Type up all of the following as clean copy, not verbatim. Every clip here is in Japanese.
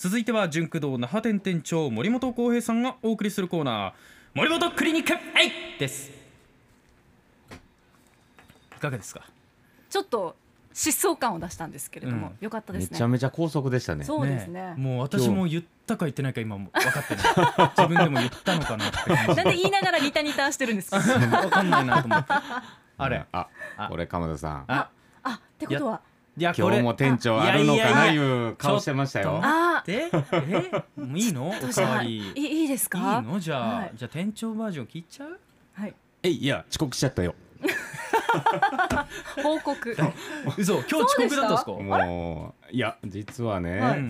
続いては純駆動那覇店店長森本浩平さんがお送りするコーナー、森本クリニックです。いかがですか？ちょっと疾走感を出したんですけれども、うん、よかったですね。めちゃめちゃ高速でした ね。 そうです ね。 ね、もう私も言ったか言ってないか今も分かってない自分でも言ったのかなってなんで言いながらニタニタしてるんですか分かんないなと思ってあれ、これ鎌田さん、あってことは、いや今日も店長あるのかないう顔してましたよ。あえもういいの、おかわりいいですか？いいのじゃあ、はい、じゃあ店長バージョン聞いちゃう？はい、いや遅刻しちゃったよ報告。嘘、今日遅刻だったんですか？もういや実はね、はい、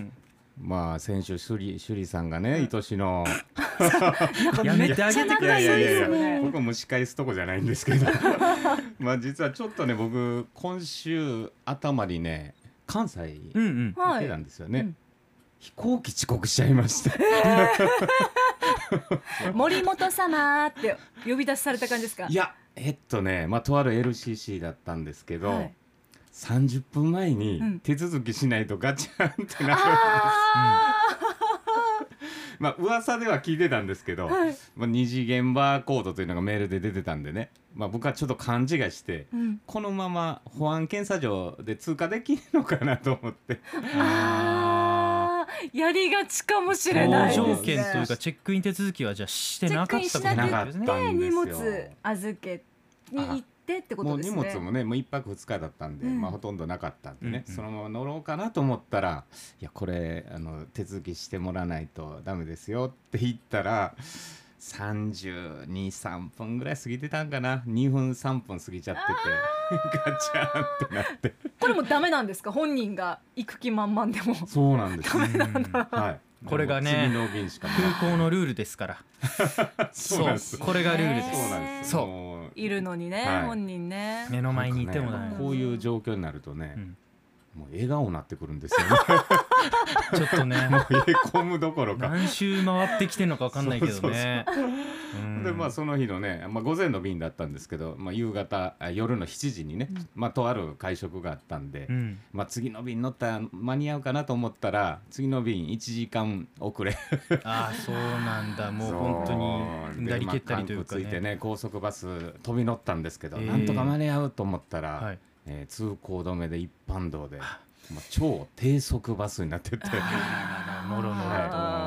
まあ先週シュリさんがね、愛しのやめてあげてください。いや僕は蒸し返すとこじゃないんですけどまあ実はちょっとね、僕今週頭にね関西に行ってたんですよね、はい、飛行機遅刻しちゃいました森本様って呼び出しされた感じですか？いやまあ、とある LCC だったんですけど、はい、30分前に手続きしないとガチャンってなるんです、まあ噂では聞いてたんですけど、はい、まあ、二次元バーコードというのがメールで出てたんでね、まあ、僕はちょっと勘違いして、うん、このまま保安検査場で通過できるのかなと思ってやりがちかもしれないですね。条件というかチェックイン手続きはじゃあしてなかったことなくて、荷物預けに行ってってことですね。もう荷物もね、もう1泊2日だったんで、まあ、ほとんどなかったんでね、うん、そのまま乗ろうかなと思ったら、いやこれ手続きしてもらわないとダメですよって言ったら32、3分ぐらい過ぎてたんかな、2分3分過ぎちゃっててガチャンってなって、これもダメなんですか？本人が行く気満々でもそうなんです、ね、ダメなんだ、はい、これがね次の便しか空港のルールですからそうなんです、これがルールです。そうなんです、そういるのにね、はい、本人ね目の前にいても、ね、こういう状況になるとね、もう笑顔になってくるんですよねちょっとねもう入れ込むどころか何周回ってきてるのか分かんないけどね。でまあその日のね、まあ、午前の便だったんですけど、まあ、夕方夜の7時にね、うん、まあ、とある会食があったんで、うん、まあ、次の便乗ったら間に合うかなと思ったら次の便1時間遅れああそうなんだ、もう本当になり蹴ったりというかね、まあ、ついてね高速バス飛び乗ったんですけど、なんとか間に合うと思ったら、はい、通行止めで一般道で、まあ、超低速バスになっててもろもろ、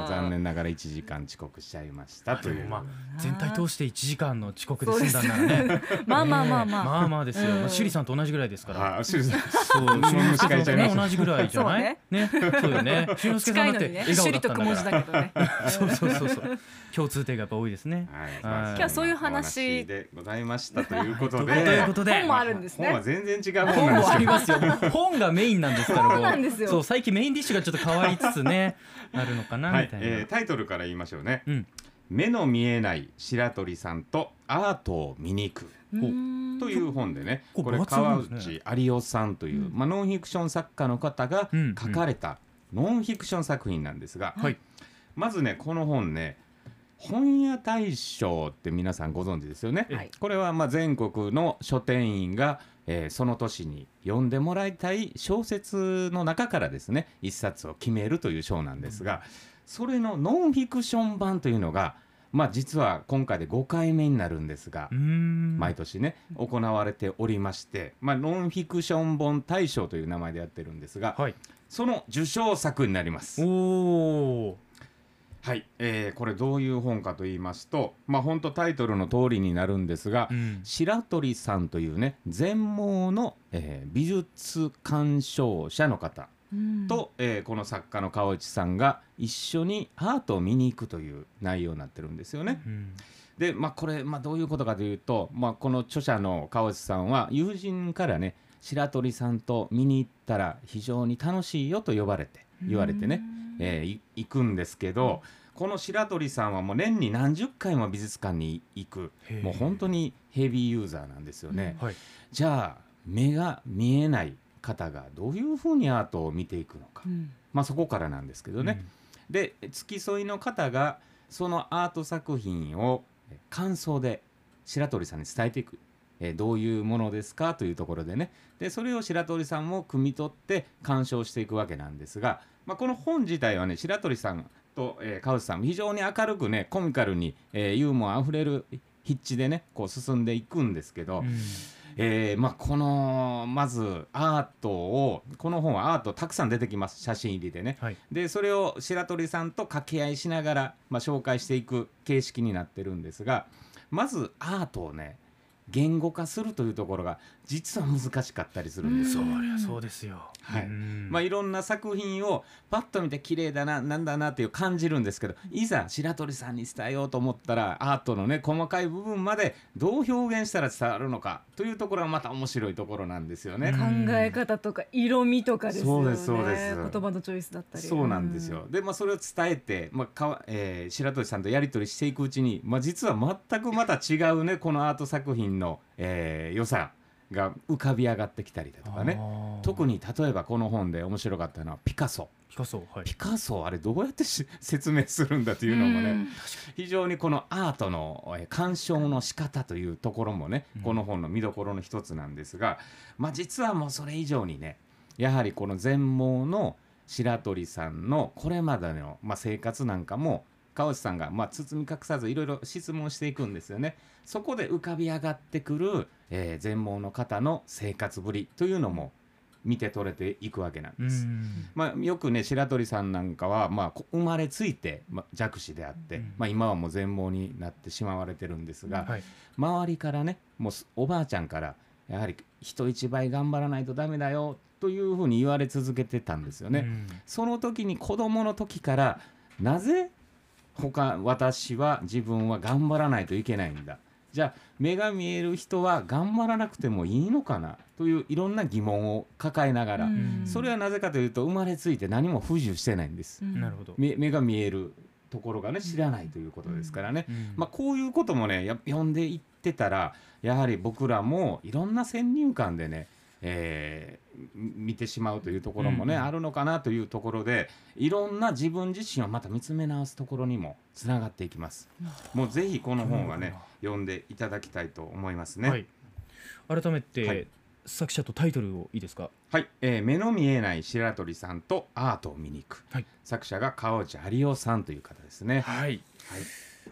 残念ながら1時間遅刻しちゃいましたという、まあ、全体通して1時間の遅刻で済んだんならねまあまあまあまあまあまあですよ、まあ、趣里さんと同じぐらいですから、趣里さん同じぐらいじゃない？ね、そうよね、俊之介さんだって笑顔だったんだから、趣里とくも字だけどねそう共通点がやっぱ多いですね、はい、今日はそういう話でございましたということで本もあるんですね。本は全然違う本なんですけど、本もありますよ本がメインなんですから、そうなんですよ。そう、最近メインディッシュがちょっと変わりつつねなるのかなみたいな、タイトルから言いましょうね、うん、目の見えない白鳥さんとアートを見に行くという本でね、これ川内有夫さんという、うん、まあ、ノンフィクション作家の方が書かれたノンフィクション作品なんですが、うん、はい、まずねこの本ね、本屋大賞って皆さんご存知ですよね、はい、これはまあ全国の書店員が、その年に読んでもらいたい小説の中からですね一冊を決めるという賞なんですが、それのノンフィクション版というのが、まあ、実は今回で5回目になるんですが、毎年ね行われておりまして、まあ、ノンフィクション本大賞という名前でやってるんですが、はい、その受賞作になります。おー、はい、これどういう本かと言いますと、まあ、本当タイトルの通りになるんですが、うん、白鳥さんというね全盲の、美術鑑賞者の方と、うん、この作家の川内さんが一緒にアートを見に行くという内容になってるんですよね、うん。でまあ、これ、まあ、どういうことかというと、まあ、この著者の川内さんは友人からね白鳥さんと見に行ったら非常に楽しいよと言われてね、行くんですけど、この白鳥さんはもう年に何十回も美術館に行く、もう本当にヘビーユーザーなんですよね、うん、はい。じゃあ目が見えない方がどういうふうにアートを見ていくのか、うん、まあ、そこからなんですけどね、うん、で付き添いの方がそのアート作品を感想で白鳥さんに伝えていく、どういうものですかというところでね、でそれを白鳥さんも汲み取って鑑賞していくわけなんですが、まあ、この本自体はね、白鳥さんと川内さん非常に明るくね、コミカルに、ユーモアあふれる筆致でね、こう進んでいくんですけど、まあ、このまずアートを、この本はアートたくさん出てきます、写真入りでね、はい、でそれを白鳥さんと掛け合いしながら、まあ、紹介していく形式になってるんですが、まずアートをね言語化するというところが実は難しかったりするんですよね。そりゃそうですよ、はい、まあ、いろんな作品をパッと見て綺麗だな、なんだなっていう感じるんですけど、いざ白鳥さんに伝えようと思ったらアートのね細かい部分までどう表現したら伝わるのかというところはまた面白いところなんですよね。考え方とか色味とかですよね。そうです、そうです。言葉のチョイスだったり。そうなんですよ。で、まあ、それを伝えて、まあ白鳥さんとやり取りしていくうちに、まあ、実は全くまた違うねこのアート作品の、良さが浮かび上がってきたりだとかね。特に例えばこの本で面白かったのはピカソ。ピカソ、あれどうやって説明するんだというのもね、非常にこのアートの鑑賞の仕方というところもね、この本の見どころの一つなんですが、まあ、実はもうそれ以上にね、やはりこの全盲の白鳥さんのこれまでの、まあ、生活なんかも川内さんが、まあ、包み隠さずいろいろ質問していくんですよね。そこで浮かび上がってくる、全盲の方の生活ぶりというのも見て取れていくわけなんです。まあ、よくね白鳥さんなんかは、まあ、生まれついて、まあ、弱視であって、まあ、今はもう全盲になってしまわれてるんですが、はい、周りからね、もうおばあちゃんからやはり人一倍頑張らないとダメだよというふうに言われ続けてたんですよね。その時に子供の時から、なぜ私は自分は頑張らないといけないんだ、じゃあ目が見える人は頑張らなくてもいいのかなといういろんな疑問を抱えながら、それはなぜかというと生まれついて何も不自由してないんです。なるほど。 目が見えるところがね知らないということですからね、まあ、こういうこともね読んでいってたら、やはり僕らもいろんな先入観でね、見てしまうというところもね、あるのかなというところで、いろんな自分自身をまた見つめ直すところにもつながっていきます。もうぜひこの本はね読んでいただきたいと思いますね。はい、改めて、はい、作者とタイトルをいいですか。はい、目の見えない白鳥さんとアートを見に行く、はい、作者が川内有夫さんという方ですね。はい、はい、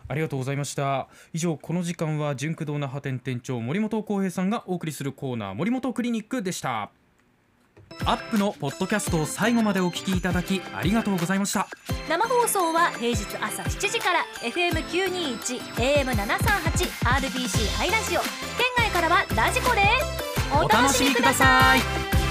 ありがとうございました。以上、この時間は純駆動那覇店店長森本浩平さんがお送りするコーナー、森本クリニックでした。アップのポッドキャストを最後までお聞きいただきありがとうございました。生放送は平日朝7時から FM921 AM738 RBC ハイラジオ、県外からはラジコでお楽しみください。